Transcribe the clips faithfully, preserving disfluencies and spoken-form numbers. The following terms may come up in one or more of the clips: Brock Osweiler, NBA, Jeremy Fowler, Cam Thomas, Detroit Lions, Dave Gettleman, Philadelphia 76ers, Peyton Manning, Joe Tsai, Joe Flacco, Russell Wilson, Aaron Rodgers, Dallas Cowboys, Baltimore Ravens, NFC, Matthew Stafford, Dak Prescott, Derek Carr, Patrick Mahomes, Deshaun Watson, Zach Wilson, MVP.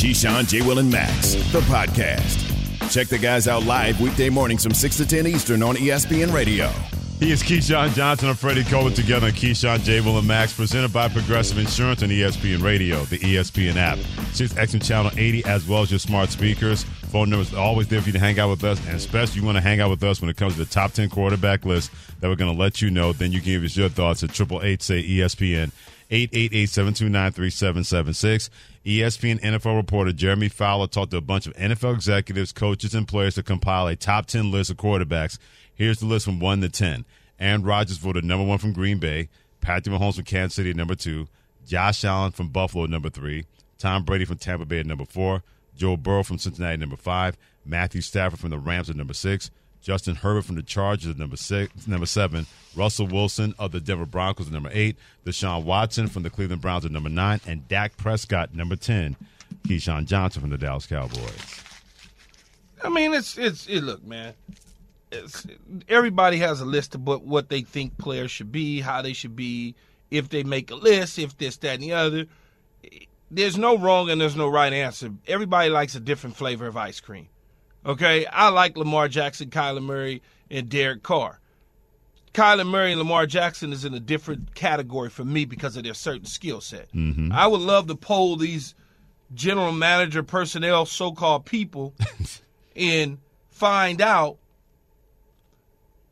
Keyshawn, J. Will, and Max, the podcast. Check the guys out live weekday mornings from six to ten Eastern on E S P N Radio. He is Keyshawn Johnson and Freddie Cole together. Keyshawn, J. Will, and Max, presented by Progressive Insurance and E S P N Radio, the E S P N app. six X and Channel eighty, as well as your smart speakers. Phone numbers are always there for you to hang out with us. And especially you want to hang out with us when it comes to the top ten quarterback list that we're going to let you know. Then you can give us your thoughts at eight eight eight, say E S P N. eight eight eight, seven two nine, three seven seven six. E S P N N F L reporter Jeremy Fowler talked to a bunch of N F L executives, coaches, and players to compile a top ten list of quarterbacks. Here's the list from one to ten. Aaron Rodgers voted number one from Green Bay. Patrick Mahomes from Kansas City at number two. Josh Allen from Buffalo at number three. Tom Brady from Tampa Bay at number four. Joe Burrow from Cincinnati at number five. Matthew Stafford from the Rams at number six. Justin Herbert from the Chargers at number six, number seven. Russell Wilson of the Denver Broncos at number eight. Deshaun Watson from the Cleveland Browns at number nine. And Dak Prescott, number ten. Keyshawn Johnson from the Dallas Cowboys. I mean, it's it's it, look, man. It's, everybody has a list of what, what they think players should be, how they should be, if they make a list, if this, that, and the other. There's no wrong and there's no right answer. Everybody likes a different flavor of ice cream. Okay, I like Lamar Jackson, Kyler Murray, and Derek Carr. Kyler Murray and Lamar Jackson is in a different category for me because of their certain skill set. Mm-hmm. I would love to poll these general manager, personnel, so-called people and find out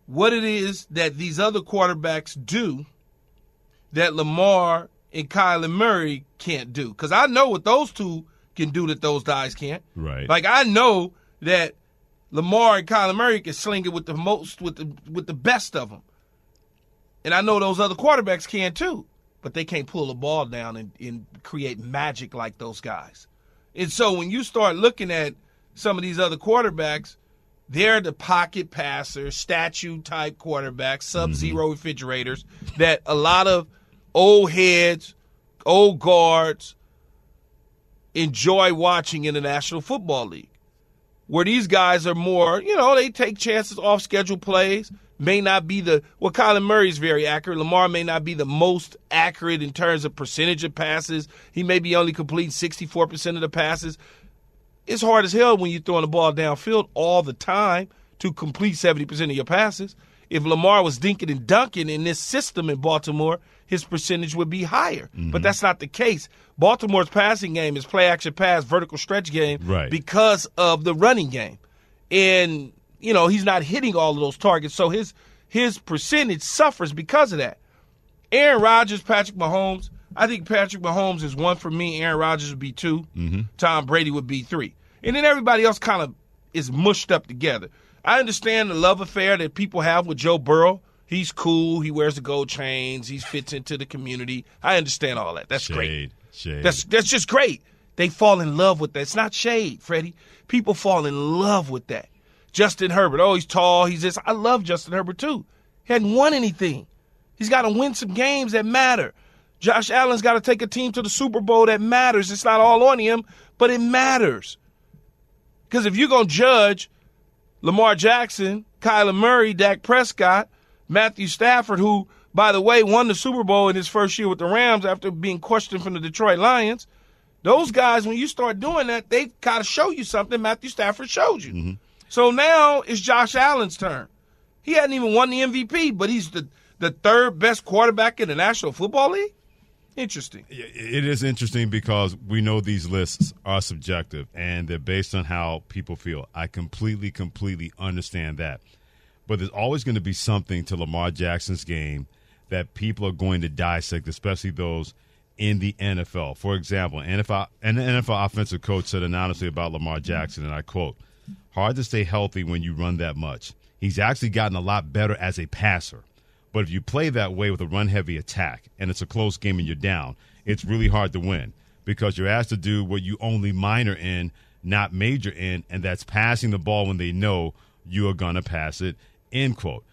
what it is that these other quarterbacks do that Lamar and Kyler Murray can't do. Because I know what those two can do that those guys can't. Right. Like, I know that Lamar and Kyler Murray can sling it with the most, with the with the best of them. And I know those other quarterbacks can too, but they can't pull the ball down and, and create magic like those guys. And so when you start looking at some of these other quarterbacks, they're the pocket passer, statue-type quarterbacks, sub-zero mm-hmm. refrigerators that a lot of old heads, old guards enjoy watching in the National Football League. Where these guys are more, you know, they take chances off schedule plays, may not be the, well, Kyler Murray's very accurate. Lamar may not be the most accurate in terms of percentage of passes. He may be only completing sixty-four percent of the passes. It's hard as hell when you're throwing the ball downfield all the time to complete seventy percent of your passes. If Lamar was dinking and dunking in this system in Baltimore, his percentage would be higher. Mm-hmm. But that's not the case. Baltimore's passing game is play-action pass, vertical stretch game right. because of the running game. And, you know, he's not hitting all of those targets, so his his percentage suffers because of that. Aaron Rodgers, Patrick Mahomes, I think Patrick Mahomes is one for me. Aaron Rodgers would be two. Mm-hmm. Tom Brady would be three. And then everybody else kind of is mushed up together. I understand the love affair that people have with Joe Burrow. He's cool. He wears the gold chains. He fits into the community. I understand all that. That's shade, great. Shade. That's that's just great. They fall in love with that. It's not shade, Freddie. People fall in love with that. Justin Herbert. Oh, he's tall. He's this. I love Justin Herbert, too. He hadn't won anything. He's got to win some games that matter. Josh Allen's got to take a team to the Super Bowl that matters. It's not all on him, but it matters. Because if you're going to judge Lamar Jackson, Kyler Murray, Dak Prescott, Matthew Stafford, who, by the way, won the Super Bowl in his first year with the Rams after being questioned from the Detroit Lions, those guys, when you start doing that, they got to show you something Matthew Stafford showed you. Mm-hmm. So now it's Josh Allen's turn. He hadn't even won the M V P, but he's the, the third best quarterback in the National Football League? Interesting. It is interesting because we know these lists are subjective and they're based on how people feel. I completely, completely understand that. But there's always going to be something to Lamar Jackson's game that people are going to dissect, especially those in the N F L. For example, an N F L, an N F L offensive coach said anonymously about Lamar Jackson, and I quote, "Hard to stay healthy when you run that much. He's actually gotten a lot better as a passer. But if you play that way with a run-heavy attack and it's a close game and you're down, it's really hard to win because you're asked to do what you only minor in, not major in, and that's passing the ball when they know you are going to pass it," end quote.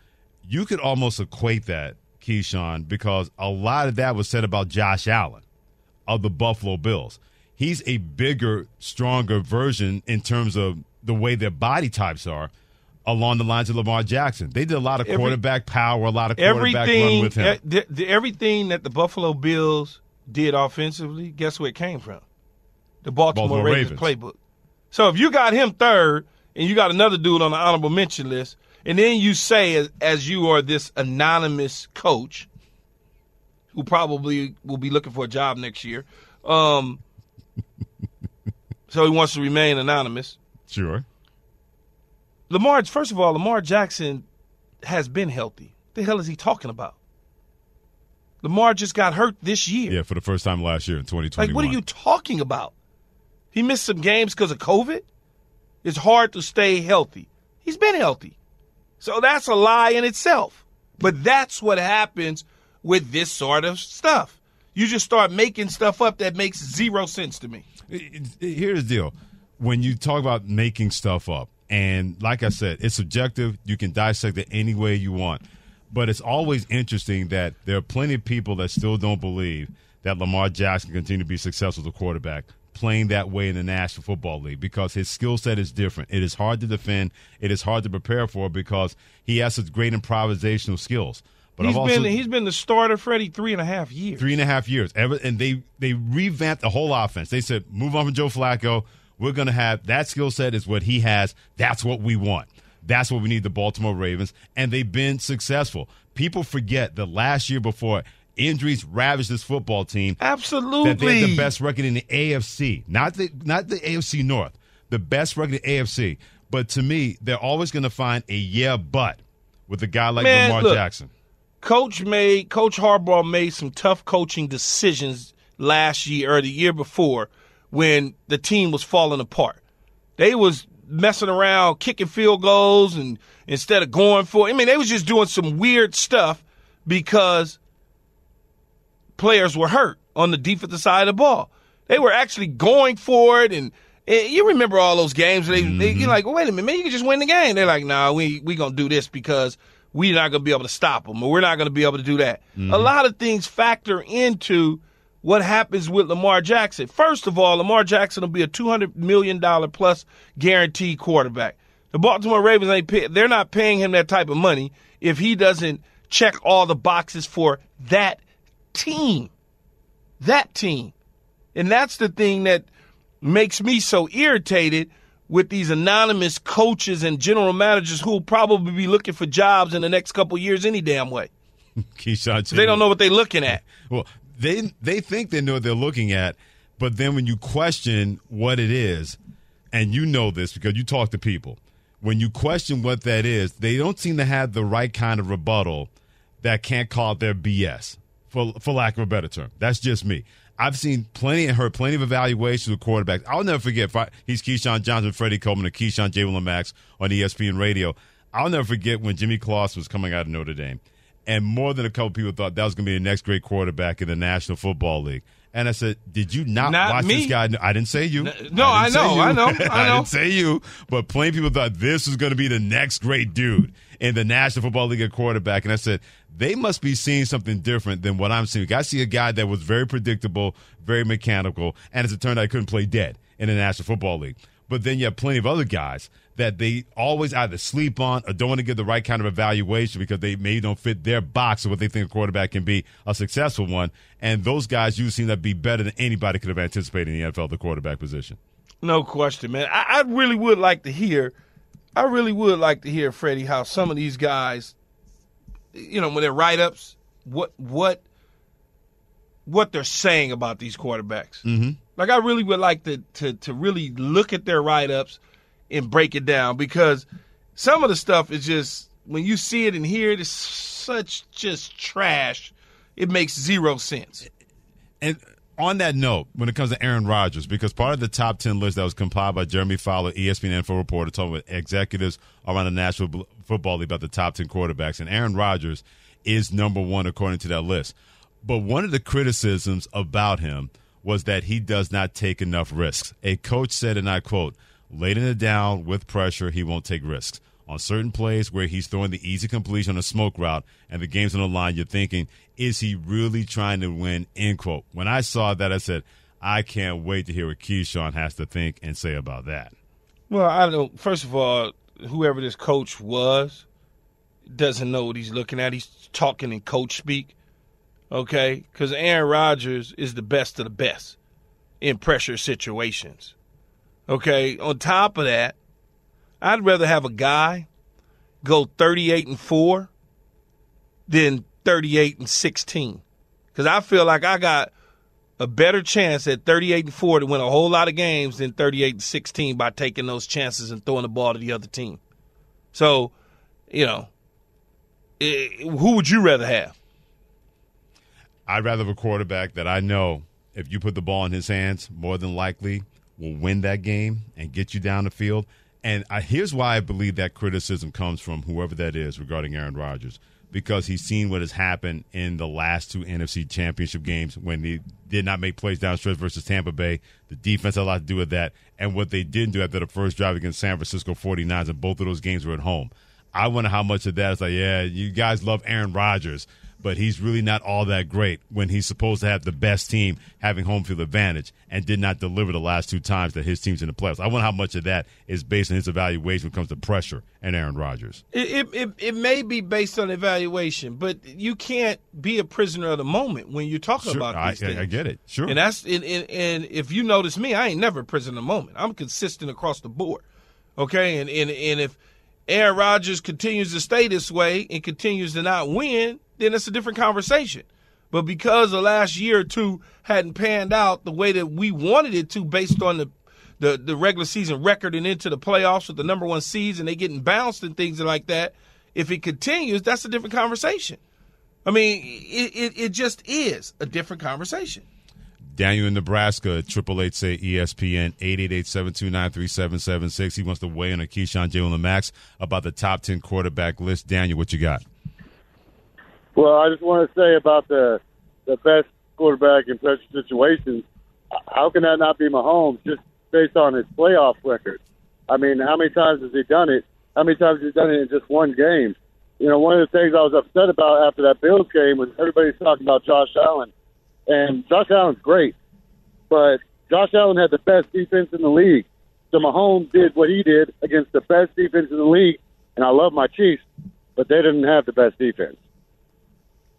You could almost equate that, Keyshawn, because a lot of that was said about Josh Allen of the Buffalo Bills. He's a bigger, stronger version in terms of the way their body types are, along the lines of Lamar Jackson. They did a lot of quarterback Every, power, a lot of quarterback run with him. E- the, the, everything that the Buffalo Bills did offensively, guess where it came from? the Baltimore, Baltimore Ravens, Ravens playbook. So if you got him third and you got another dude on the honorable mention list, and then you say, as, as you are this anonymous coach who probably will be looking for a job next year, um, so he wants to remain anonymous. Sure. Lamar, first of all, Lamar Jackson has been healthy. The hell is he talking about? Lamar just got hurt this year. Yeah, for the first time last year in twenty twenty-one. Like, what are you talking about? He missed some games because of COVID? It's hard to stay healthy. He's been healthy. So that's a lie in itself. But that's what happens with this sort of stuff. You just start making stuff up that makes zero sense to me. Here's the deal. When you talk about making stuff up, and like I said, it's subjective. You can dissect it any way you want. But it's always interesting that there are plenty of people that still don't believe that Lamar Jackson can continue to be successful as a quarterback playing that way in the National Football League because his skill set is different. It is hard to defend. It is hard to prepare for because he has such great improvisational skills. But he's, I've also, been, he's been the starter, Freddie, three and a half years. Three and a half years. Ever, and they, they revamped the whole offense. They said, move on from Joe Flacco. We're going to have that skill set is what he has. That's what we want. That's what we need, the Baltimore Ravens, and they've been successful. People forget the last year before injuries ravaged this football team. Absolutely. That they had the best record in the A F C, not the not the A F C North, the best record in the A F C. But to me, they're always going to find a yeah but with a guy like Man, Lamar look, Jackson. Coach made Coach Harbaugh made some tough coaching decisions last year or the year before when the team was falling apart. They was messing around, kicking field goals, and instead of going for it. I mean, they was just doing some weird stuff because players were hurt on the defensive side of the ball. They were actually going for it, and, and you remember all those games. They, mm-hmm. they, you're like, well, wait a minute, man, you can just win the game. They're like, nah, we we going to do this because we're not going to be able to stop them, or we're not going to be able to do that. Mm-hmm. A lot of things factor into what happens with Lamar Jackson. First of all, Lamar Jackson will be a two hundred million dollars plus guaranteed quarterback. The Baltimore Ravens, ain't pay, they're not paying him that type of money if he doesn't check all the boxes for that team. That team. And that's the thing that makes me so irritated with these anonymous coaches and general managers who will probably be looking for jobs in the next couple of years any damn way. Keyshawn, they don't know what they're looking at. Well, They they think they know what they're looking at, but then when you question what it is, and you know this because you talk to people, when you question what that is, they don't seem to have the right kind of rebuttal that can't call it their B S, for for lack of a better term. That's just me. I've seen plenty and heard plenty of evaluations of quarterbacks. I'll never forget, I, he's Keyshawn Johnson, Freddie Cole, and Keyshawn J. Will and Max on E S P N Radio. I'll never forget when Jimmy Clausen was coming out of Notre Dame. And more than a couple people thought that was going to be the next great quarterback in the National Football League. And I said, did you not, not watch me. This guy? I didn't say you. No, no I, I, know, you. I know, I know. I didn't say you. But plain people thought this was going to be the next great dude in the National Football League at quarterback. And I said, they must be seeing something different than what I'm seeing. I see a guy that was very predictable, very mechanical, and as it turned out, he couldn't play dead in the National Football League. But then you have plenty of other guys that they always either sleep on or don't want to give the right kind of evaluation because they maybe don't fit their box of what they think a quarterback can be, a successful one. And those guys you seem to be better than anybody could have anticipated in the N F L, the quarterback position. No question, man. I, I really would like to hear, I really would like to hear, Freddie, how some of these guys, you know, when they're write-ups, what what what they're saying about these quarterbacks. Mm-hmm. Like, I really would like to to to really look at their write-ups and break it down, because some of the stuff is just, when you see it and hear it, it's such just trash. It makes zero sense. And on that note, when it comes to Aaron Rodgers, because part of the top ten list that was compiled by Jeremy Fowler, E S P N Info reporter, talking with executives around the National Football League about the top ten quarterbacks, and Aaron Rodgers is number one according to that list. But one of the criticisms about him was that he does not take enough risks. A coach said, and I quote, "Late in the down with pressure, he won't take risks. On certain plays where he's throwing the easy completion on a smoke route and the game's on the line, you're thinking, is he really trying to win?" End quote. When I saw that, I said, I can't wait to hear what Keyshawn has to think and say about that. Well, I don't. First of all, whoever this coach was doesn't know what he's looking at. He's talking in coach speak, okay? Because Aaron Rodgers is the best of the best. in pressure situations. Okay, on top of that, I'd rather have a guy go thirty-eight and four than thirty-eight and sixteen, because I feel like I got a better chance at thirty-eight and four to win a whole lot of games than thirty-eight and sixteen by taking those chances and throwing the ball to the other team. So, you know, it, who would you rather have? I'd rather have a quarterback that I know if you put the ball in his hands, more than likely will win that game and get you down the field. And I, here's why I believe that criticism comes from whoever that is regarding Aaron Rodgers, because he's seen what has happened in the last two N F C championship games when they did not make plays downstretch versus Tampa Bay. The defense had a lot to do with that, and what they didn't do after the first drive against San Francisco forty-niners, and both of those games were at home. I wonder how much of that is like, yeah, you guys love Aaron Rodgers, but he's really not all that great when he's supposed to have the best team having home field advantage and did not deliver the last two times that his team's in the playoffs. I wonder how much of that is based on his evaluation when it comes to pressure and Aaron Rodgers. It, it, it may be based on evaluation, but you can't be a prisoner of the moment when you're talking sure, about these I, things. I get it, sure. And, that's, and, and, and if you notice me, I ain't never a prisoner of the moment. I'm consistent across the board, okay? And, and, and if Aaron Rodgers continues to stay this way and continues to not win, then it's a different conversation. But because the last year or two hadn't panned out the way that we wanted it to based on the, the, the regular season record and into the playoffs with the number one seeds and they getting bounced and things like that, if it continues, that's a different conversation. I mean, it, it, it just is a different conversation. Daniel in Nebraska, triple eight say E S P N, eight eight eight, seven two nine, three seven seven six. He wants to weigh in on Keyshawn, Jalen, and Max about the top ten quarterback list. Daniel, what you got? Well, I just want to say about the the best quarterback in pressure situations, how can that not be Mahomes just based on his playoff record? I mean, how many times has he done it? How many times has he done it in just one game? You know, one of the things I was upset about after that Bills game was everybody's talking about Josh Allen. And Josh Allen's great, but Josh Allen had the best defense in the league. So Mahomes did what he did against the best defense in the league, and I love my Chiefs, but they didn't have the best defense.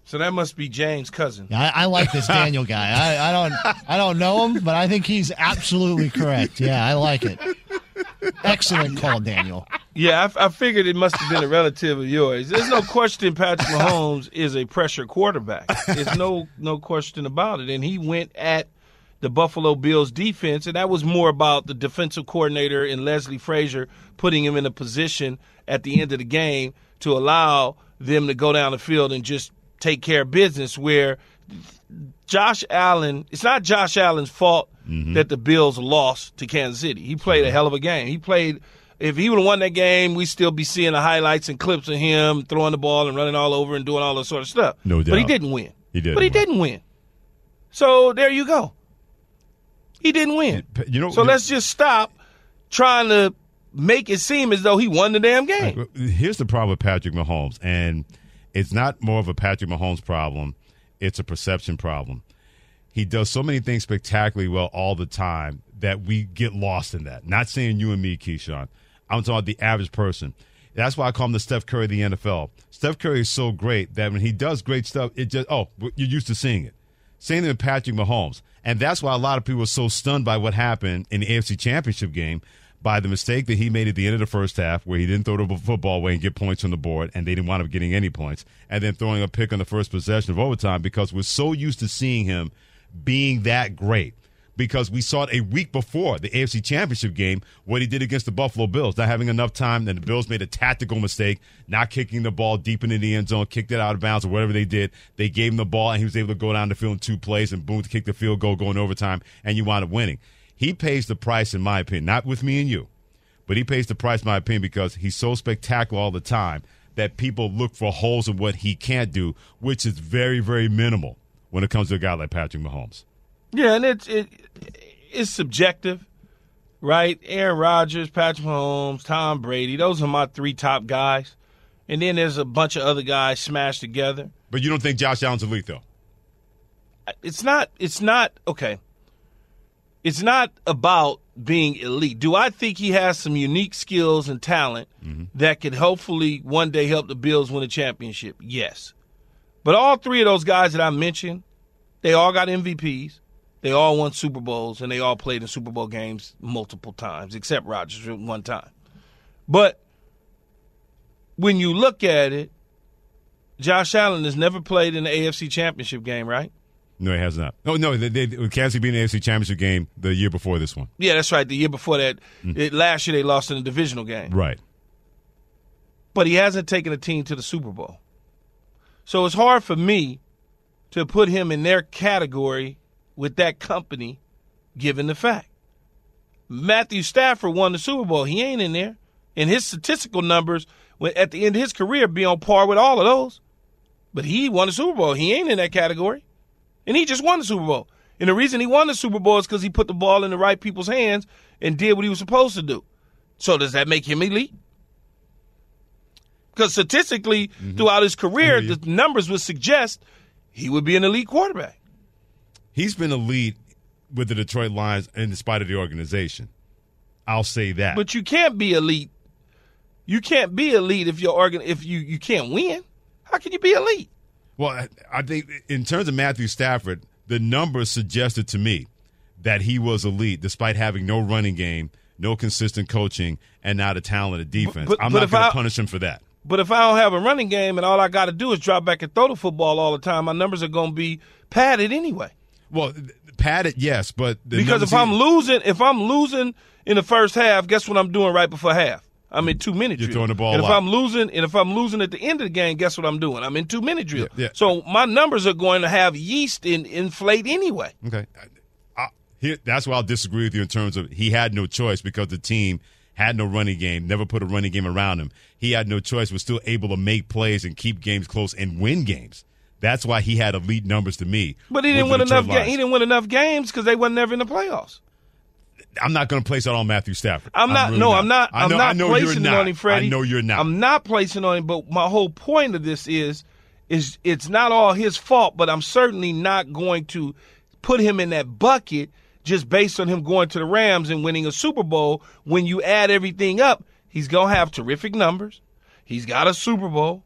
So that must be James' cousin. I, I like this Daniel guy. I, I don't, I don't know him, but I think he's absolutely correct. Yeah, I like it. Excellent call, Daniel. Yeah, I, I figured it must have been a relative of yours. There's no question Patrick Mahomes is a pressure quarterback. There's no no question about it. And he went at the Buffalo Bills defense, and that was more about the defensive coordinator and Leslie Frazier putting him in a position at the end of the game to allow them to go down the field and just take care of business, where Josh Allen, it's not Josh Allen's fault mm-hmm. that the Bills lost to Kansas City. He played mm-hmm. a hell of a game. He played, if he would have won that game, we'd still be seeing the highlights and clips of him throwing the ball and running all over and doing all that sort of stuff. No doubt. But he didn't win. He didn't. But he win. didn't win. So there you go. He didn't win. You know, so you let's know. just stop trying to make it seem as though he won the damn game. Here's the problem with Patrick Mahomes, and it's not more of a Patrick Mahomes problem. It's a perception problem. He does so many things spectacularly well all the time that we get lost in that. Not saying you and me, Keyshawn. I'm talking about the average person. That's why I call him the Steph Curry of the N F L. Steph Curry is so great that when he does great stuff, it just, oh, you're used to seeing it. Same thing with Patrick Mahomes. And that's why a lot of people are so stunned by what happened in the A F C Championship game, by the mistake that he made at the end of the first half where he didn't throw the football away and get points on the board, and they didn't wind up getting any points, and then throwing a pick on the first possession of overtime, because we're so used to seeing him being that great, because we saw it a week before the A F C Championship game, what he did against the Buffalo Bills, not having enough time, and the Bills made a tactical mistake, not kicking the ball deep into the end zone, kicked it out of bounds or whatever they did. They gave him the ball, and he was able to go down the field in two plays and boom, to kick the field goal, go in overtime, and you wound up winning. He pays the price, in my opinion, not with me and you, but he pays the price, in my opinion, because he's so spectacular all the time that people look for holes in what he can't do, which is very, very minimal when it comes to a guy like Patrick Mahomes. Yeah, and it's, it, it's subjective, right? Aaron Rodgers, Patrick Mahomes, Tom Brady, those are my three top guys. And then there's a bunch of other guys smashed together. But you don't think Josh Allen's elite, though? It's not, it's not, okay. It's not about being elite. Do I think he has some unique skills and talent mm-hmm. that could hopefully one day help the Bills win a championship? Yes. But all three of those guys that I mentioned, they all got M V Ps. They all won Super Bowls, and they all played in Super Bowl games multiple times, except Rodgers one time. But when you look at it, Josh Allen has never played in the A F C Championship game, right? No, he has not. Oh, no, they, they, Kansas City beat the A F C Championship game the year before this one. Yeah, that's right. The year before that, mm-hmm. it, last year they lost in the divisional game. Right. But he hasn't taken a team to the Super Bowl. So it's hard for me to put him in their category with that company, given the fact. Matthew Stafford won the Super Bowl. He ain't in there. And his statistical numbers at the end of his career be on par with all of those. But he won the Super Bowl. He ain't in that category. And he just won the Super Bowl. And the reason he won the Super Bowl is because he put the ball in the right people's hands and did what he was supposed to do. So does that make him elite? Because statistically, mm-hmm. throughout his career, the numbers would suggest he would be an elite quarterback. He's been elite with the Detroit Lions in spite of the organization. I'll say that. But you can't be elite. You can't be elite if, you're, if you, you can't win. How can you be elite? Well, I think in terms of Matthew Stafford, the numbers suggested to me that he was elite despite having no running game, no consistent coaching, and not a talented defense. But, but, I'm but not going to punish him for that. But if I don't have a running game and all I got to do is drop back and throw the football all the time, my numbers are going to be padded anyway. Well, padded, yes, but the because if he, I'm losing, if I'm losing in the first half, guess what I'm doing right before half? I'm in two-minute drill. You're throwing the ball and if out. I'm losing, and if I'm losing at the end of the game, guess what I'm doing? I'm in two-minute drill. Yeah, yeah. So my numbers are going to have yeast and inflate anyway. Okay, I, I, here, that's why I'll disagree with you in terms of he had no choice because the team had no running game, never put a running game around him. He had no choice, was still able to make plays and keep games close and win games. That's why he had elite numbers to me. But he didn't win enough. Ga- he didn't win enough games because they were never in the playoffs. I'm not going to place that on Matthew Stafford. I'm not. I'm really no, not. I'm not. I'm know, not placing it on him, Freddie. I know you're not. I'm not placing on him. But my whole point of this is, is it's not all his fault. But I'm certainly not going to put him in that bucket just based on him going to the Rams and winning a Super Bowl. When you add everything up, he's going to have terrific numbers. He's got a Super Bowl.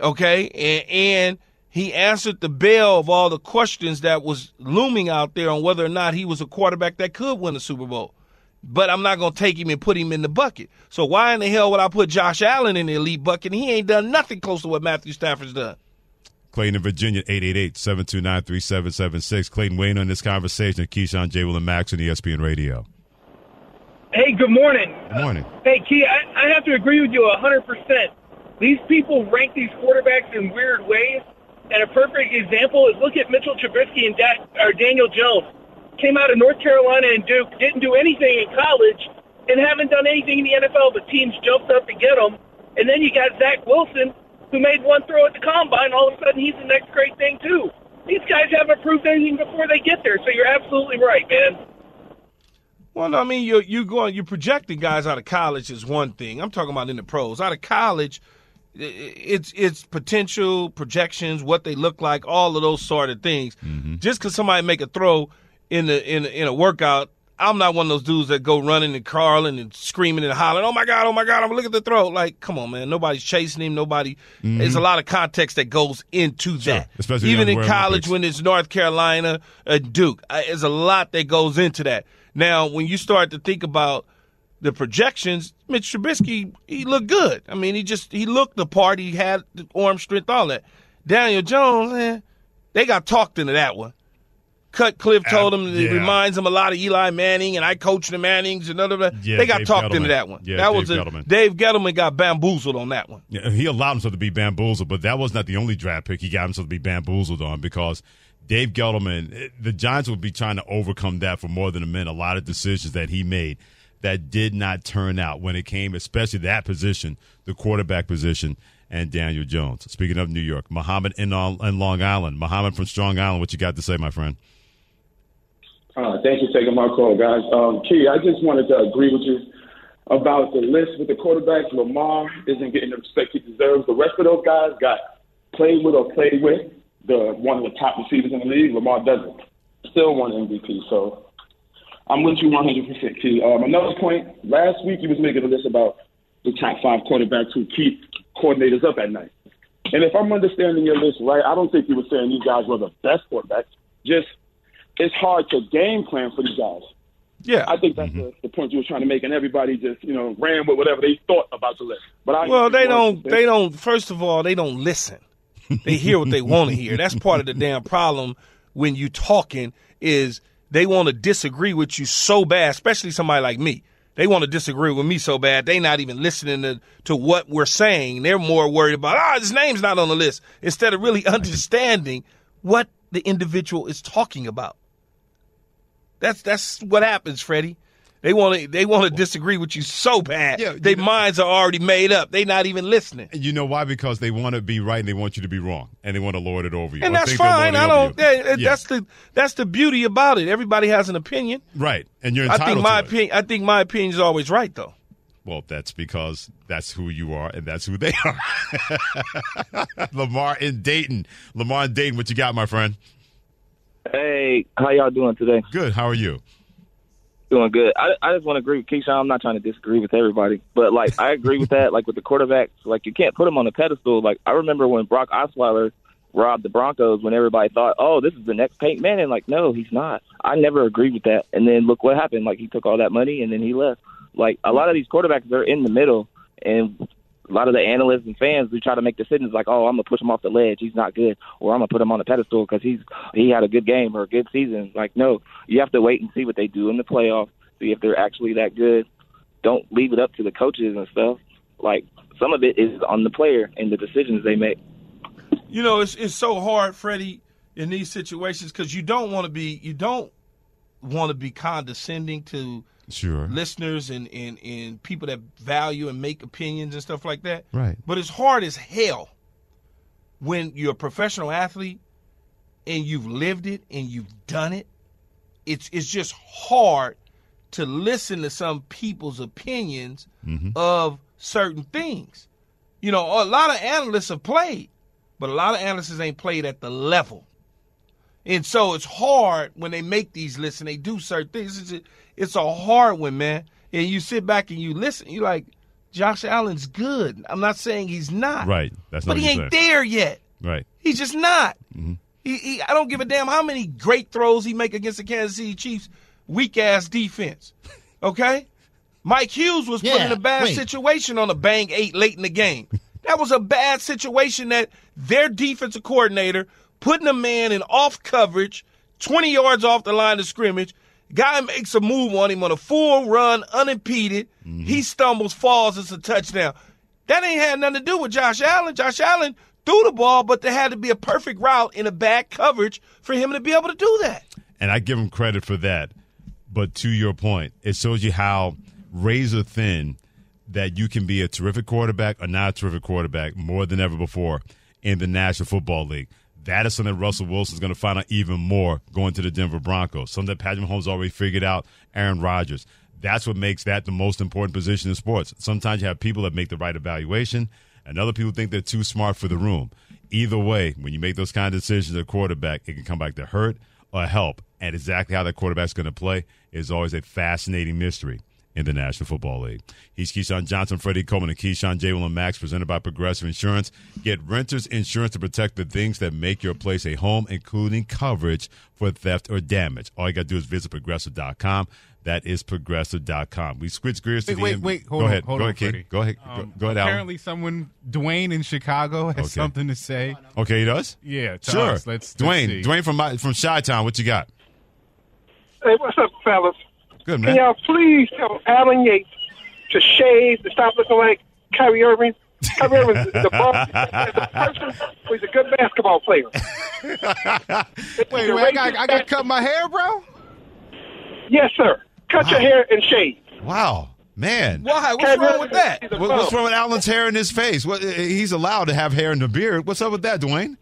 Okay, and. and He answered the bell of all the questions that was looming out there on whether or not he was a quarterback that could win a Super Bowl. But I'm not going to take him and put him in the bucket. So why in the hell would I put Josh Allen in the elite bucket? He ain't done nothing close to what Matthew Stafford's done. Clayton in Virginia, eight eight eight, seven two nine, three seven seven six. Clayton, weighing on this conversation at Keyshawn, J. Will, and Max on E S P N Radio. Hey, good morning. Good morning. Uh, hey, Key, I, I have to agree with you one hundred percent. These people rank these quarterbacks in weird ways. And a perfect example is look at Mitchell Trubisky and da- or Daniel Jones. Came out of North Carolina and Duke, didn't do anything in college, and haven't done anything in the N F L, but teams jumped up to get him. And then you got Zach Wilson, who made one throw at the combine. All of a sudden, he's the next great thing, too. These guys haven't proved anything before they get there, so you're absolutely right, man. Well, I mean, you're, you're, going, you're projecting guys out of college is one thing. I'm talking about in the pros. Out of college – It's it's potential projections, what they look like, all of those sort of things. Mm-hmm. Just because somebody make a throw in the in in a workout, I'm not one of those dudes that go running and carling and screaming and hollering. Oh my god! Oh my god! I'm look at the throw. Like, come on, man. Nobody's chasing him. Nobody. Mm-hmm. There's a lot of context that goes into that. Sure. Especially even in college when it's North Carolina, uh, Duke. Uh, there's a lot that goes into that. Now, when you start to think about the projections, Mitch Trubisky, he looked good. I mean, he just he looked the part. He had the arm strength, all that. Daniel Jones, eh, they got talked into that one. Cutcliffe told him uh, yeah. It reminds him a lot of Eli Manning, and I coached the Mannings and other. Yeah, they got Dave talked Gettleman. Into that one. Yeah, that Dave was a, Gettleman. Dave Gettleman got bamboozled on that one. Yeah, he allowed himself to be bamboozled, but that was not the only draft pick he got himself to be bamboozled on because Dave Gettleman, the Giants would be trying to overcome that for more than a minute. A lot of decisions that he made that did not turn out when it came, especially that position, the quarterback position, and Daniel Jones. Speaking of New York, Muhammad in, in Long Island. Muhammad from Strong Island, what you got to say, my friend? Uh, thank you for taking my call, guys. Um, Key, I just wanted to agree with you about the list with the quarterbacks. Lamar isn't getting the respect he deserves. The rest of those guys got played with or played with. The one of the top receivers in the league, Lamar doesn't. Still won M V P, so I'm with you one hundred percent, T. Um, another point, last week you was making a list about the top five quarterbacks who keep coordinators up at night. And if I'm understanding your list right, I don't think you were saying these guys were the best quarterbacks, just it's hard to game plan for these guys. Yeah, I think that's mm-hmm. the, the point you were trying to make, and everybody just you know ran with whatever they thought about the list. But I well, they don't. They don't. First of all, they don't listen. They hear what they want to hear. That's part of the damn problem when you talking is they want to disagree with you so bad, especially somebody like me. They want to disagree with me so bad they not even listening to, to what we're saying. They're more worried about ah, his name's not on the list instead of really understanding what the individual is talking about. That's that's what happens, Freddie. They want to they want to disagree with you so bad. Yeah, their minds are already made up. They not even listening. You know why? Because they want to be right and they want you to be wrong, and they want to lord it over you. And that's fine. I don't. That, yeah. That's the that's the beauty about it. Everybody has an opinion, right? And you're entitled I think my to it. Opinion, I think my opinion is always right, though. Well, that's because that's who you are, and that's who they are. Lamar in Dayton. Lamar in Dayton. What you got, my friend? Hey, how y'all doing today? Good. How are you? Doing good. I, I just want to agree with Keyshawn. I'm not trying to disagree with everybody, but like I agree with that. Like with the quarterbacks, like you can't put them on a pedestal. Like I remember when Brock Osweiler robbed the Broncos, when everybody thought, "Oh, this is the next Peyton Manning." Like, no, he's not. I never agreed with that. And then look what happened. Like he took all that money and then he left. Like a lot of these quarterbacks, they're in the middle, and a lot of the analysts and fans, we try to make decisions like, oh, I'm going to push him off the ledge. He's not good. Or I'm going to put him on a pedestal because he's he had a good game or a good season. Like, no, you have to wait and see what they do in the playoffs, see if they're actually that good. Don't leave it up to the coaches and stuff. Like, some of it is on the player and the decisions they make. You know, it's it's so hard, Freddie, in these situations because you don't want to be you don't want to be condescending to – Sure. listeners and, and, and people that value and make opinions and stuff like that. Right. But it's hard as hell when you're a professional athlete and you've lived it and you've done it. It's it's just hard to listen to some people's opinions mm-hmm. of certain things. You know, a lot of analysts have played, but a lot of analysts ain't played at the level. And so it's hard when they make these lists and they do certain things. It's, just, it's a hard one, man. And you sit back and you listen. You're like, Josh Allen's good. I'm not saying he's not. Right. That's but not he ain't saying. There yet. Right. He's just not. Mm-hmm. He, he, I don't give a damn how many great throws he make against the Kansas City Chiefs weak-ass defense. Okay? Mike Hughes was yeah, put in a bad wait. situation on a bang eight late in the game. That was a bad situation that their defensive coordinator – putting a man in off coverage, twenty yards off the line of scrimmage. Guy makes a move on him on a full run, unimpeded. Mm-hmm. He stumbles, falls. It's a touchdown. That ain't had nothing to do with Josh Allen. Josh Allen threw the ball, but there had to be a perfect route in a bad coverage for him to be able to do that. And I give him credit for that. But to your point, it shows you how razor thin that you can be a terrific quarterback or not a terrific quarterback more than ever before in the National Football League. That is something that Russell Wilson is going to find out even more going to the Denver Broncos. Something that Patrick Mahomes already figured out, Aaron Rodgers. That's what makes that the most important position in sports. Sometimes you have people that make the right evaluation, and other people think they're too smart for the room. Either way, when you make those kind of decisions at quarterback, it can come back to hurt or help. And exactly how that quarterback's going to play is always a fascinating mystery in the National Football League. He's Keyshawn Johnson, Freddie Coleman, and Keyshawn, J. Will and Max, presented by Progressive Insurance. Get renter's insurance to protect the things that make your place a home, including coverage for theft or damage. All you got to do is visit Progressive dot com. That is Progressive dot com. We switch gears to wait, the Wait, M- wait, hold go on. Ahead. Hold go, on ahead go ahead, um, go ahead, Alan. Apparently someone, Dwayne in Chicago, has okay. something to say. Okay, he does? Yeah, sure. Us. Let's, Dwayne, let's Dwayne from my, from Chi-Town, what you got? Hey, what's up, fellas? Good, man. Can y'all please tell Alan Yates to shave and stop looking like Kyrie Irving? Kyrie Irving is the ball. As a person, he's a good basketball player. Wait, wait, I got, I got to cut my hair, bro? Yes, sir. Cut wow. your hair and shave. Wow. Man. Why? What's Kyrie wrong with that? What, what's wrong with Alan's hair in his face? What, he's allowed to have hair in the beard. What's up with that, Dwayne?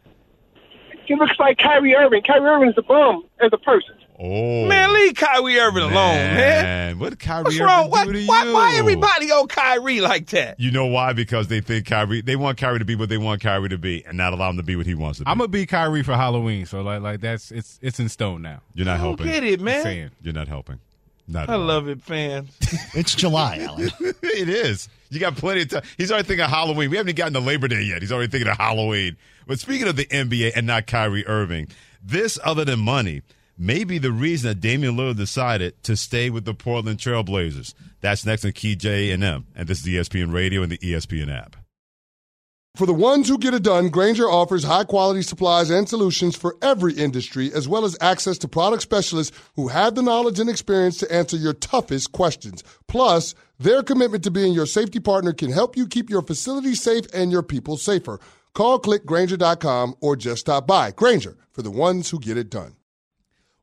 He looks like Kyrie Irving. Kyrie Irving is a bum as a person. Oh, man, leave Kyrie Irving man. alone, man. What did Kyrie What's Irving wrong? What, do to why, you? Why everybody on Kyrie like that? You know why? Because they think Kyrie, they want Kyrie to be what they want Kyrie to be, and not allow him to be what he wants to be. I'm gonna be Kyrie for Halloween, so like, like that's it's it's in stone now. You're not I helping. Don't get it, man. You're not helping. Not I anymore. Love it, fans. It's July, Alan. It is. You got plenty of time. He's already thinking of Halloween. We haven't even gotten to Labor Day yet. He's already thinking of Halloween. But speaking of the N B A and not Kyrie Irving, this other than money. maybe the reason that Damian Lillard decided to stay with the Portland Trail Blazers. That's next on Key J and M, and this is E S P N Radio and the E S P N app. For the ones who get it done, Grainger offers high-quality supplies and solutions for every industry, as well as access to product specialists who have the knowledge and experience to answer your toughest questions. Plus, their commitment to being your safety partner can help you keep your facility safe and your people safer. Call, click Grainger dot com, or just stop by. Grainger, for the ones who get it done.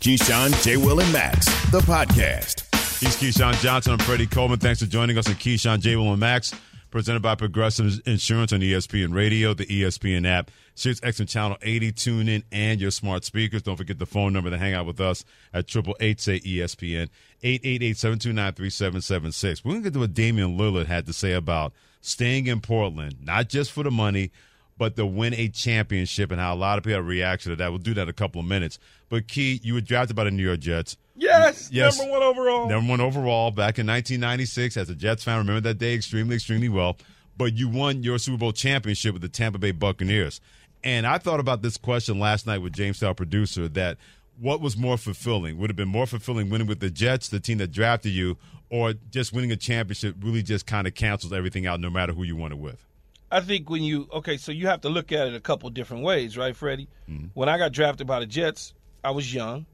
Keyshawn, J. Will, and Max, the podcast. He's Keyshawn Johnson. I'm Freddie Coleman. Thanks for joining us on Keyshawn, J. Will, and Max, presented by Progressive Insurance on E S P N Radio, the E S P N app, SiriusXM Channel eighty, tune in, and your smart speakers. Don't forget the phone number to hang out with us at triple eight say E S P N, eight eight eight, seven two nine, three seven seven six. We're going to get to what Damian Lillard had to say about staying in Portland, not just for the money, but to win a championship, and how a lot of people have reaction to that. We'll do that in a couple of minutes. But, Key, you were drafted by the New York Jets. Yes, yes, number one overall. Number one overall back in nineteen ninety-six. As a Jets fan, I remember that day extremely, extremely well. But you won your Super Bowl championship with the Tampa Bay Buccaneers. And I thought about this question last night with James, our producer, that what was more fulfilling? Would have been more fulfilling winning with the Jets, the team that drafted you, or just winning a championship really just kind of cancels everything out no matter who you won it with? I think when you – okay, so you have to look at it a couple different ways, right, Freddie? Mm-hmm. When I got drafted by the Jets, I was young,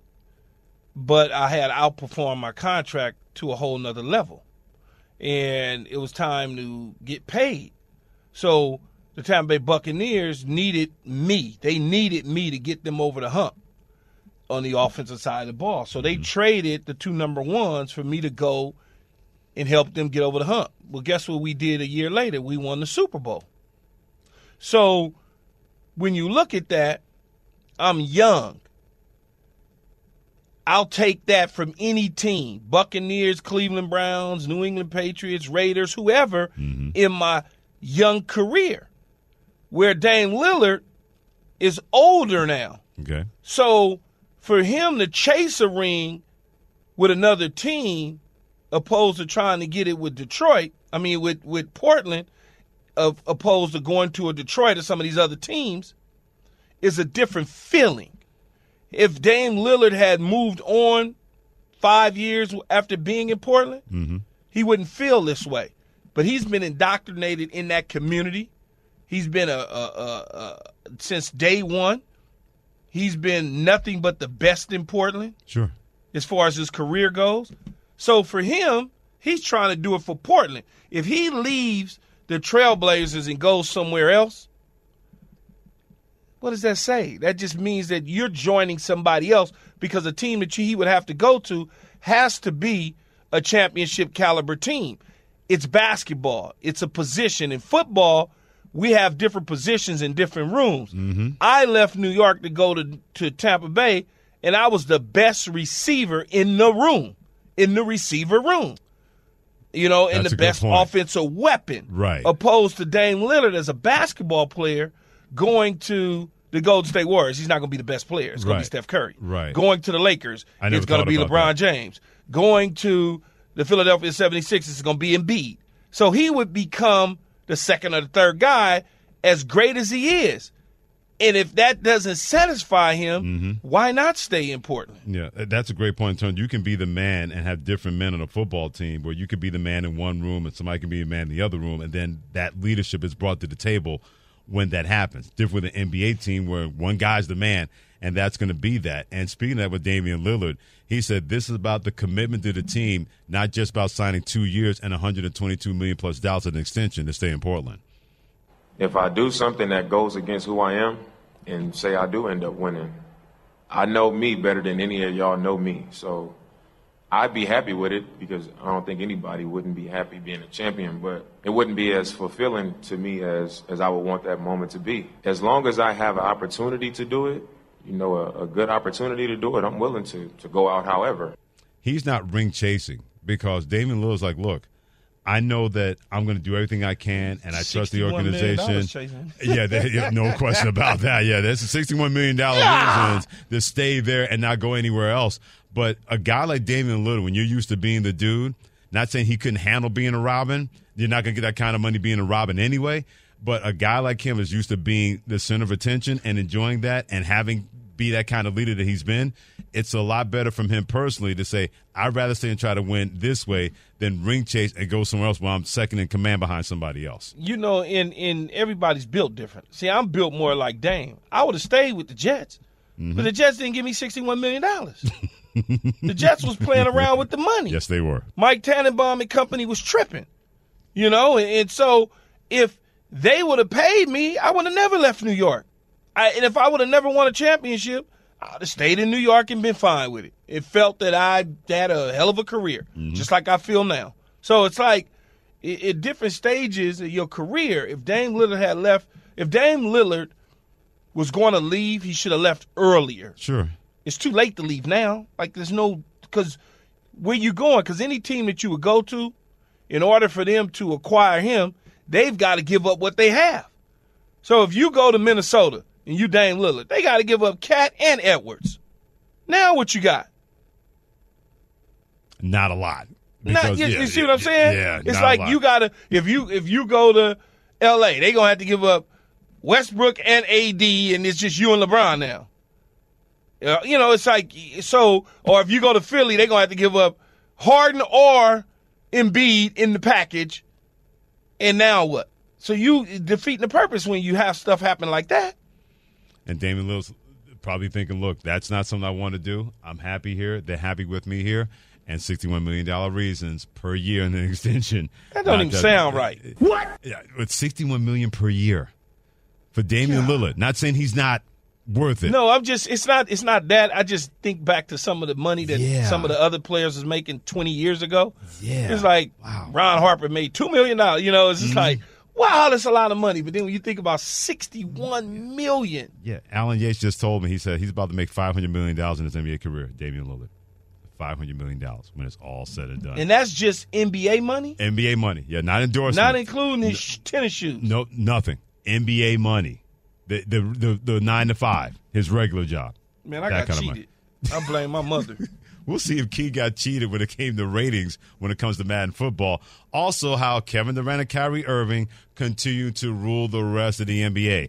but I had outperformed my contract to a whole nother level, and it was time to get paid. So the Tampa Bay Buccaneers needed me. They needed me to get them over the hump on the offensive side of the ball. So they mm-hmm. traded the two number ones for me to go – and help them get over the hump. Well, guess what we did a year later? We won the Super Bowl. So when you look at that, I'm young. I'll take that from any team, Buccaneers, Cleveland Browns, New England Patriots, Raiders, whoever, mm-hmm. in my young career, where Dame Lillard is older now. Okay. So for him to chase a ring with another team, opposed to trying to get it with Detroit, I mean with, with Portland, of opposed to going to a Detroit or some of these other teams, is a different feeling. If Dame Lillard had moved on five years after being in Portland, mm-hmm. he wouldn't feel this way. But he's been indoctrinated in that community. He's been a, a, a, a since day one. He's been nothing but the best in Portland. Sure, as far as his career goes. So for him, he's trying to do it for Portland. If he leaves the Trailblazers and goes somewhere else, what does that say? That just means that you're joining somebody else, because the team that he would have to go to has to be a championship caliber team. It's basketball. It's a position. In football, we have different positions in different rooms. Mm-hmm. I left New York to go to, to Tampa Bay, and I was the best receiver in the room. In the receiver room, you know, and the best offensive weapon. Right. Opposed to Dame Lillard as a basketball player going to the Golden State Warriors. He's not going to be the best player. It's going right. to be Steph Curry. Right. Going to the Lakers, it's going to be LeBron that. James. Going to the Philadelphia seventy-sixers, it's going to be Embiid. So he would become the second or the third guy, as great as he is. And if that doesn't satisfy him, mm-hmm. why not stay in Portland? Yeah, that's a great point, Tony. You can be the man and have different men on a football team, where you could be the man in one room and somebody can be the man in the other room, and then that leadership is brought to the table when that happens. Different with an N B A team where one guy's the man, and that's going to be that. And speaking of that with Damian Lillard, he said this is about the commitment to the team, not just about signing two years and one hundred twenty-two million dollars plus dollars in extension to stay in Portland. If I do something that goes against who I am, and say I do end up winning, I know me better than any of y'all know me. So I'd be happy with it, because I don't think anybody wouldn't be happy being a champion, but it wouldn't be as fulfilling to me as, as I would want that moment to be. As long as I have an opportunity to do it, you know, a, a good opportunity to do it, I'm willing to, to go out however. He's not ring chasing, because Damian Lillard's like, look, I know that I'm going to do everything I can, and I trust the organization. yeah, they, yeah, no question about that. Yeah, that's a sixty-one million dollars yeah. reasons to stay there and not go anywhere else. But a guy like Damian Lillard, when you're used to being the dude, not saying he couldn't handle being a Robin, you're not going to get that kind of money being a Robin anyway, but a guy like him is used to being the center of attention and enjoying that and having be that kind of leader that he's been. It's a lot better from him personally to say, I'd rather stay and try to win this way than ring chase and go somewhere else while I'm second in command behind somebody else. You know, in, in everybody's built different. See, I'm built more like Dame. I would have stayed with the Jets, mm-hmm. but the Jets didn't give me sixty-one million dollars. The Jets was playing around with the money. Yes, they were. Mike Tannenbaum and company was tripping, you know, and, and so if they would have paid me, I would have never left New York. I, and if I would have never won a championship, I would have stayed in New York and been fine with it. It felt that I had a hell of a career, mm-hmm. just like I feel now. So it's like at different stages of your career, if Dame Lillard had left, if Dame Lillard was going to leave, he should have left earlier. Sure. It's too late to leave now. Like there's no – because where you going? Because any team that you would go to, in order for them to acquire him, they've got to give up what they have. So if you go to Minnesota – and you Dame Lillard, they got to give up Cat and Edwards. Now what you got? Not a lot. Because, not, you, yeah, you see what I'm saying? Yeah, it's like you got to, if you if you go to L A, they going to have to give up Westbrook and A D, and it's just you and LeBron now. Uh, you know, it's like, so, or if you go to Philly, they're going to have to give up Harden or Embiid in the package, and now what? So you defeating the purpose when you have stuff happen like that. And Damian Lillard's probably thinking, look, that's not something I want to do. I'm happy here. They're happy with me here. And sixty-one million dollars reasons per year in an extension. That don't uh, even that, sound uh, right. What? Yeah, it's sixty-one million dollars per year for Damian yeah. Lillard. Not saying he's not worth it. No, I'm just, it's not It's not that. I just think back to some of the money that yeah. some of the other players was making twenty years ago. Yeah. It's like wow. Ron Harper made two million dollars. You know, it's just mm-hmm. like. Wow, that's a lot of money. But then when you think about sixty-one million dollars. Yeah, Alan Yates just told me, he said he's about to make five hundred million dollars in his N B A career, Damian Lillard. five hundred million dollars when it's all said and done. And that's just N B A money? N B A money, yeah, not endorsements. Not including his no, tennis shoes. No, nothing. N B A money. The the the, the nine to five, his regular job. Man, I that got cheated. I blame my mother. We'll see if Key got cheated when it came to ratings when it comes to Madden football. Also, how Kevin Durant and Kyrie Irving continue to rule the rest of the N B A.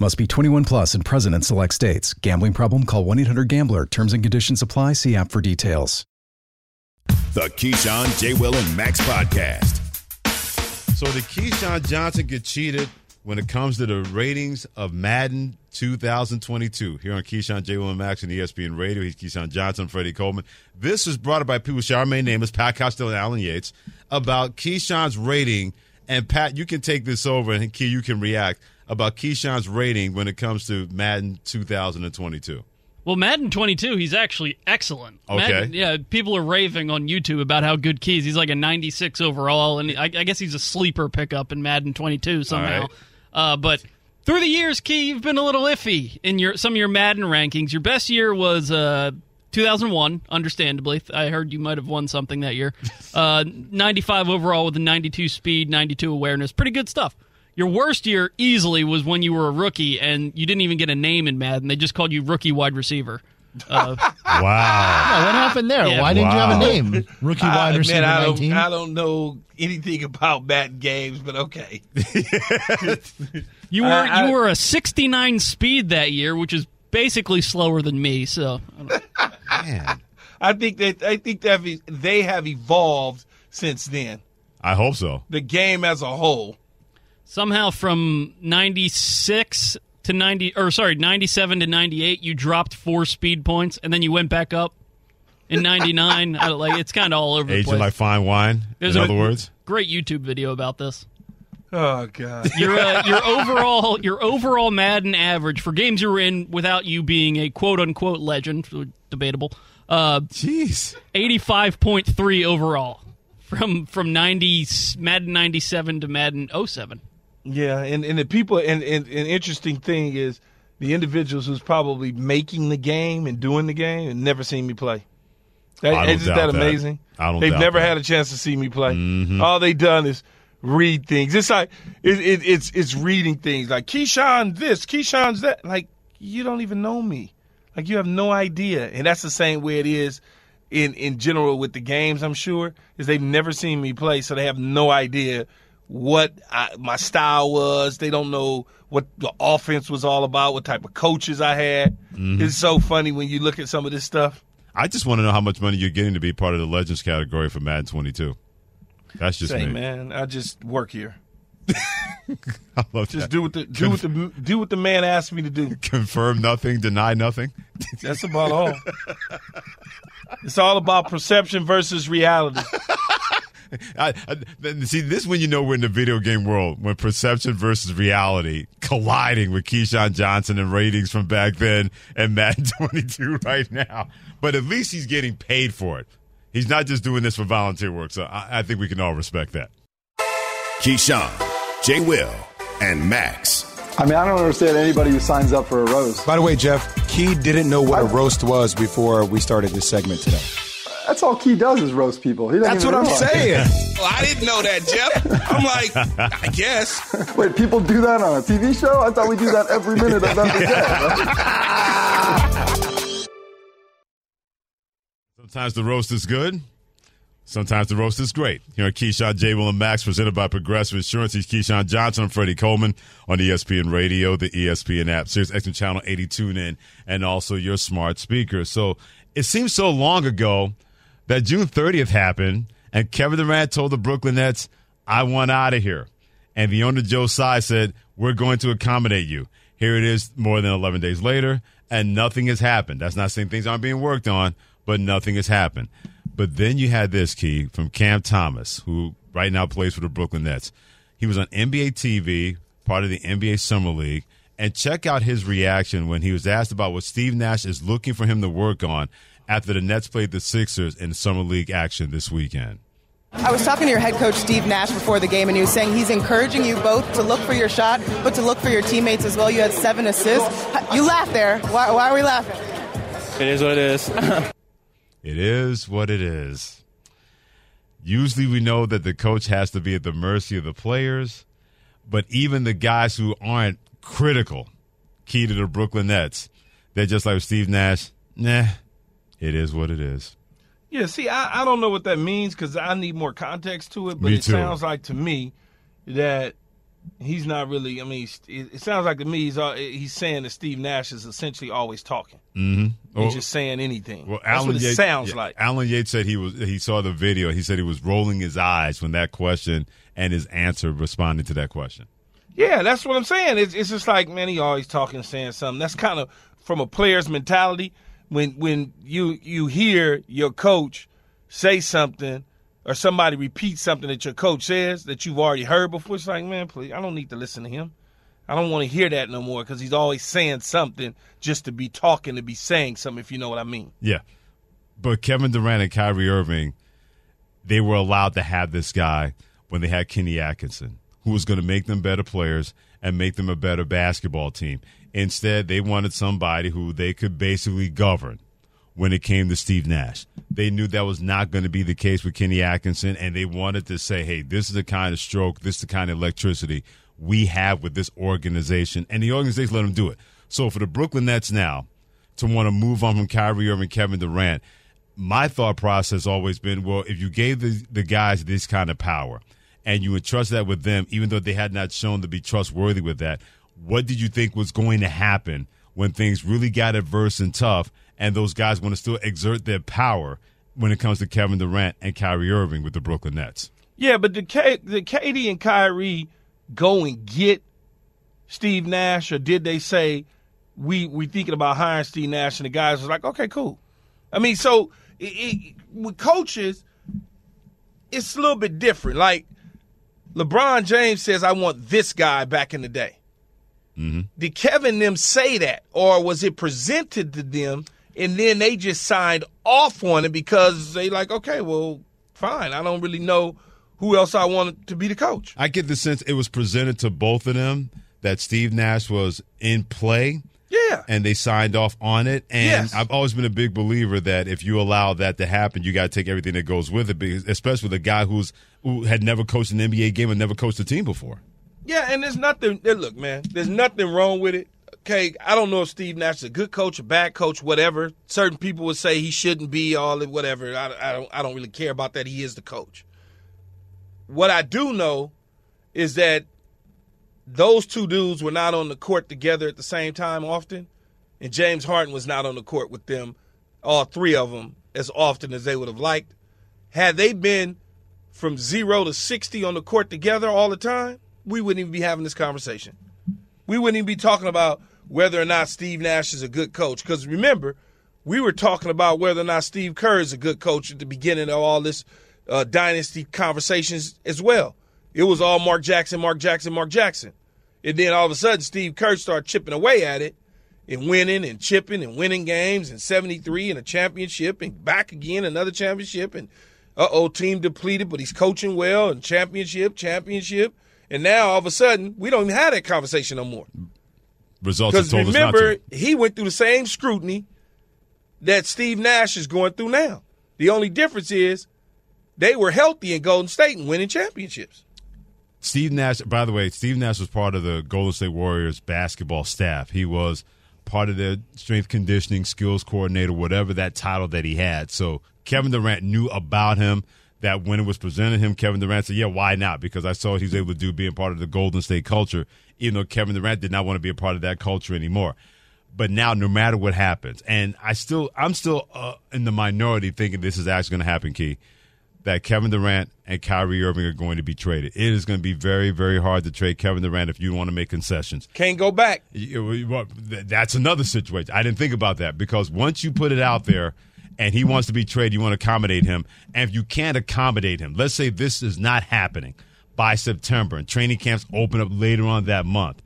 Must be twenty-one plus and present in select states. Gambling problem? Call one eight hundred gambler. Terms and conditions apply. See app for details. The Keyshawn, J. Will, and Max Podcast. So did Keyshawn Johnson get cheated when it comes to the ratings of Madden two thousand twenty-two? Here on Keyshawn, J. Will, and Max and E S P N Radio. He's Keyshawn Johnson, Freddie Coleman. This is brought up by people share our main name is Pat Costello and Alan Yates about Keyshawn's rating. And Pat, you can take this over, and Key, you can react about Keyshawn's rating when it comes to Madden two thousand twenty-two. Well, Madden twenty-two, he's actually excellent. Okay. Madden, yeah, people are raving on YouTube about how good Keys. He's like a ninety-six overall, and I, I guess he's a sleeper pickup in Madden twenty-two somehow. Right. Uh, but through the years, Key, you've been a little iffy in your some of your Madden rankings. Your best year was uh, two thousand one, understandably. I heard you might have won something that year. Uh, ninety-five overall with a ninety-two speed, ninety-two awareness. Pretty good stuff. Your worst year easily was when you were a rookie and you didn't even get a name in Madden. They just called you rookie wide receiver. Uh, wow. Yeah, what happened there? Yeah. Why didn't wow. you have a name? Rookie uh, wide receiver man, I nineteen? Don't, I don't know anything about Madden games, but okay. you were uh, I, you were a sixty-nine speed that year, which is basically slower than me. So, I, don't, man. I think that I think that they have evolved since then. I hope so. The game as a whole. Somehow from ninety-six to ninety, or sorry, ninety-seven to ninety-eight, you dropped four speed points, and then you went back up in ninety-nine. I don't, like, it's kind of all over Aging the place. Aging like fine wine, There's in a, other words. Great YouTube video about this. Oh, God. Your, uh, your, overall, your overall Madden average for games you were in without you being a quote-unquote legend, debatable, uh, Jeez. eighty-five point three overall from from ninety Madden ninety-seven to Madden oh seven. Yeah, and, and the people, and an interesting thing is the individuals who's probably making the game and doing the game and never seen me play. That, isn't that amazing? That. I don't They've never that. had a chance to see me play. Mm-hmm. All they've done is read things. It's like, it, it, it's it's reading things like Keyshawn this, Keyshawn's that. Like, you don't even know me. Like, you have no idea. And that's the same way it is in, in general with the games, I'm sure, is they've never seen me play, so they have no idea what I, my style was. They don't know what the offense was all about, what type of coaches I had. Mm-hmm. It's so funny when you look at some of this stuff. I just want to know how much money you're getting to be part of the Legends category for Madden twenty-two. That's just Say, me. man, I just work here. I love just that. do what the do what the do what the man asked me to do. Confirm nothing, deny nothing. That's about all. It's all about perception versus reality. I, I, see, this is when you know we're in the video game world, when perception versus reality colliding with Keyshawn Johnson and ratings from back then and Madden twenty-two right now. But at least he's getting paid for it. He's not just doing this for volunteer work, so I, I think we can all respect that. Keyshawn, J. Will, and Max. I mean, I don't understand anybody who signs up for a roast. By the way, Jeff, Key didn't know what a roast was before we started this segment today. That's all Key does is roast people. He That's what I'm saying. Well, I didn't know that, Jeff. I'm like, I guess. Wait, people do that on a T V show? I thought we do that every minute of every day. Sometimes the roast is good. Sometimes the roast is great. Here on Keyshawn, J. Will, and Max, presented by Progressive Insurance. He's Keyshawn Johnson. I'm Freddie Coleman on E S P N Radio, the E S P N app, Sirius X M Channel eighty, tune in, and also your smart speaker. So it seems so long ago that June thirtieth happened, and Kevin Durant told the Brooklyn Nets, I want out of here. And the owner, Joe Tsai, said, we're going to accommodate you. Here it is more than eleven days later, and nothing has happened. That's not saying things aren't being worked on, but nothing has happened. But then you had this, Key, from Cam Thomas, who right now plays for the Brooklyn Nets. He was on N B A T V, part of the N B A Summer League, and check out his reaction when he was asked about what Steve Nash is looking for him to work on after the Nets played the Sixers in Summer League action this weekend. I was talking to your head coach, Steve Nash, before the game, and he was saying he's encouraging you both to look for your shot, but to look for your teammates as well. You had seven assists. You laughed there. Why, why are we laughing? It is what it is. It is what it is. Usually we know that the coach has to be at the mercy of the players, but even the guys who aren't critical, key to the Brooklyn Nets, they're just like Steve Nash. Nah, it is what it is. Yeah, see, I, I don't know what that means because I need more context to it, but it sounds like to me that he's not really – I mean, it sounds like to me he's he's saying that Steve Nash is essentially always talking. Mm-hmm. He's just saying anything. Well, Alan That's what it Yates, sounds yeah, like. Alan Yates said he was he saw the video. He said he was rolling his eyes when that question and his answer responded to that question. Yeah, that's what I'm saying. It's, it's just like, man, he always talking, saying something. That's kind of from a player's mentality. When when you you hear your coach say something or somebody repeat something that your coach says that you've already heard before, it's like, man, please, I don't need to listen to him. I don't want to hear that no more because he's always saying something just to be talking, to be saying something, if you know what I mean. Yeah. But Kevin Durant and Kyrie Irving, they were allowed to have this guy when they had Kenny Atkinson, who was going to make them better players and make them a better basketball team. Instead, they wanted somebody who they could basically govern when it came to Steve Nash. They knew that was not going to be the case with Kenny Atkinson, and they wanted to say, hey, this is the kind of stroke, this is the kind of electricity we have with this organization, and the organization let them do it. So for the Brooklyn Nets now to want to move on from Kyrie Irving, Kevin Durant, my thought process always been, well, if you gave the, the guys this kind of power and you entrust that with them, even though they had not shown to be trustworthy with that, what did you think was going to happen when things really got adverse and tough and those guys want to still exert their power when it comes to Kevin Durant and Kyrie Irving with the Brooklyn Nets? Yeah, but did, K- did K D and Kyrie go and get Steve Nash, or did they say, we we thinking about hiring Steve Nash, and the guys was like, okay, cool. I mean, so it, it, with coaches, it's a little bit different. Like LeBron James says, I want this guy back in the day. Mm-hmm. Did Kevin them say that, or was it presented to them and then they just signed off on it because they like, okay, well, fine. I don't really know who else I wanted to be the coach. I get the sense it was presented to both of them that Steve Nash was in play. Yeah. And they signed off on it. And yes. I've always been a big believer that if you allow that to happen, you got to take everything that goes with it, because, especially with a guy who's who had never coached an N B A game and never coached a team before. Yeah, and there's nothing – look, man, there's nothing wrong with it. Okay, I don't know if Steve Nash is a good coach, a bad coach, whatever. Certain people would say he shouldn't be all – whatever. I, I, don't, I don't really care about that. He is the coach. What I do know is that those two dudes were not on the court together at the same time often, and James Harden was not on the court with them, all three of them, as often as they would have liked. Had they been from zero to sixty on the court together all the time, we wouldn't even be having this conversation. We wouldn't even be talking about whether or not Steve Nash is a good coach. Because remember, we were talking about whether or not Steve Kerr is a good coach at the beginning of all this uh, dynasty conversations as well. It was all Mark Jackson, Mark Jackson, Mark Jackson. And then all of a sudden, Steve Kerr started chipping away at it and winning and chipping and winning games, and seventy-three and a championship and back again, another championship. And, uh-oh, team depleted, but he's coaching well, and championship, championship. And now, all of a sudden, we don't even have that conversation no more. Results have told us not to. Because remember, he went through the same scrutiny that Steve Nash is going through now. The only difference is they were healthy in Golden State and winning championships. Steve Nash, by the way, Steve Nash was part of the Golden State Warriors basketball staff. He was part of their strength conditioning, skills coordinator, whatever that title that he had. So Kevin Durant knew about him. That when it was presented to him, Kevin Durant said, yeah, why not? Because I saw what he was able to do being part of the Golden State culture, even though Kevin Durant did not want to be a part of that culture anymore. But now, no matter what happens, and I still, I'm still uh, in the minority thinking this is actually going to happen, Key, that Kevin Durant and Kyrie Irving are going to be traded. It is going to be very, very hard to trade Kevin Durant if you want to make concessions. Can't go back. That's another situation. I didn't think about that, because once you put it out there, and he wants to be traded, you want to accommodate him. And if you can't accommodate him, let's say this is not happening by September and training camps open up later on that month,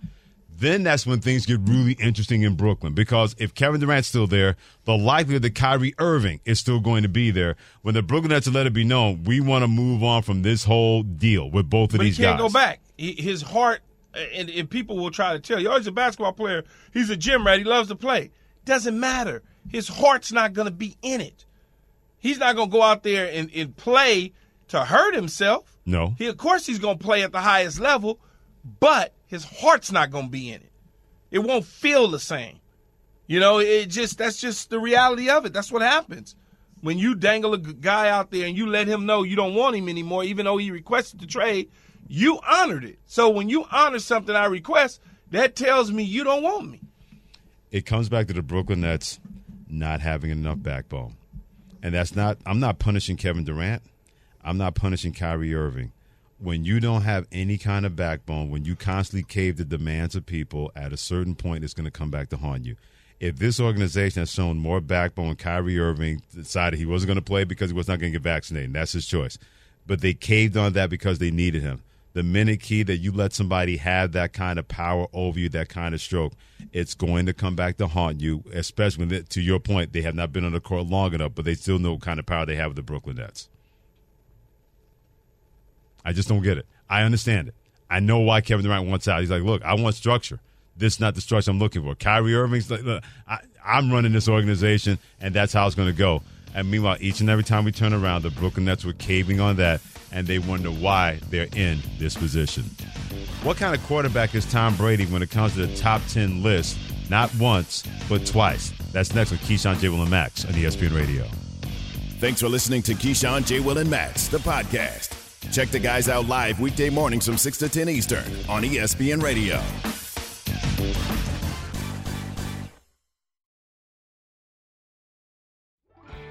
then that's when things get really interesting in Brooklyn. Because if Kevin Durant's still there, the likelihood that Kyrie Irving is still going to be there. When the Brooklyn Nets let it be known, we want to move on from this whole deal with both of but these guys. He can't guys. go back. He, his heart, and, and people will try to tell you, oh, he's a basketball player. He's a gym rat. He loves to play. Doesn't matter. His heart's not going to be in it. He's not going to go out there and, and play to hurt himself. No. He, of course he's going to play at the highest level, but his heart's not going to be in it. It won't feel the same. You know, it just that's just the reality of it. That's what happens. When you dangle a guy out there and you let him know you don't want him anymore, even though he requested the trade, you honored it. So when you honor something I request, that tells me you don't want me. It comes back to the Brooklyn Nets not having enough backbone. And that's not – I'm not punishing Kevin Durant. I'm not punishing Kyrie Irving. When you don't have any kind of backbone, when you constantly cave to demands of people, at a certain point it's going to come back to haunt you. If this organization has shown more backbone, Kyrie Irving decided he wasn't going to play because he was not going to get vaccinated. And that's his choice. But they caved on that because they needed him. The minute, Key, that you let somebody have that kind of power over you, that kind of stroke, it's going to come back to haunt you, especially when, they, to your point, they have not been on the court long enough, but they still know what kind of power they have with the Brooklyn Nets. I just don't get it. I understand it. I know why Kevin Durant wants out. He's like, look, I want structure. This is not the structure I'm looking for. Kyrie Irving's like, look, I, I'm running this organization, and that's how it's going to go. And meanwhile, each and every time we turn around, the Brooklyn Nets were caving on that, and they wonder why they're in this position. What kind of quarterback is Tom Brady when it comes to the top ten list? Not once, but twice. That's next with Keyshawn, J. Will, and Max on E S P N Radio. Thanks for listening to Keyshawn, J. Will, and Max, the podcast. Check the guys out live weekday mornings from six to ten Eastern on E S P N Radio.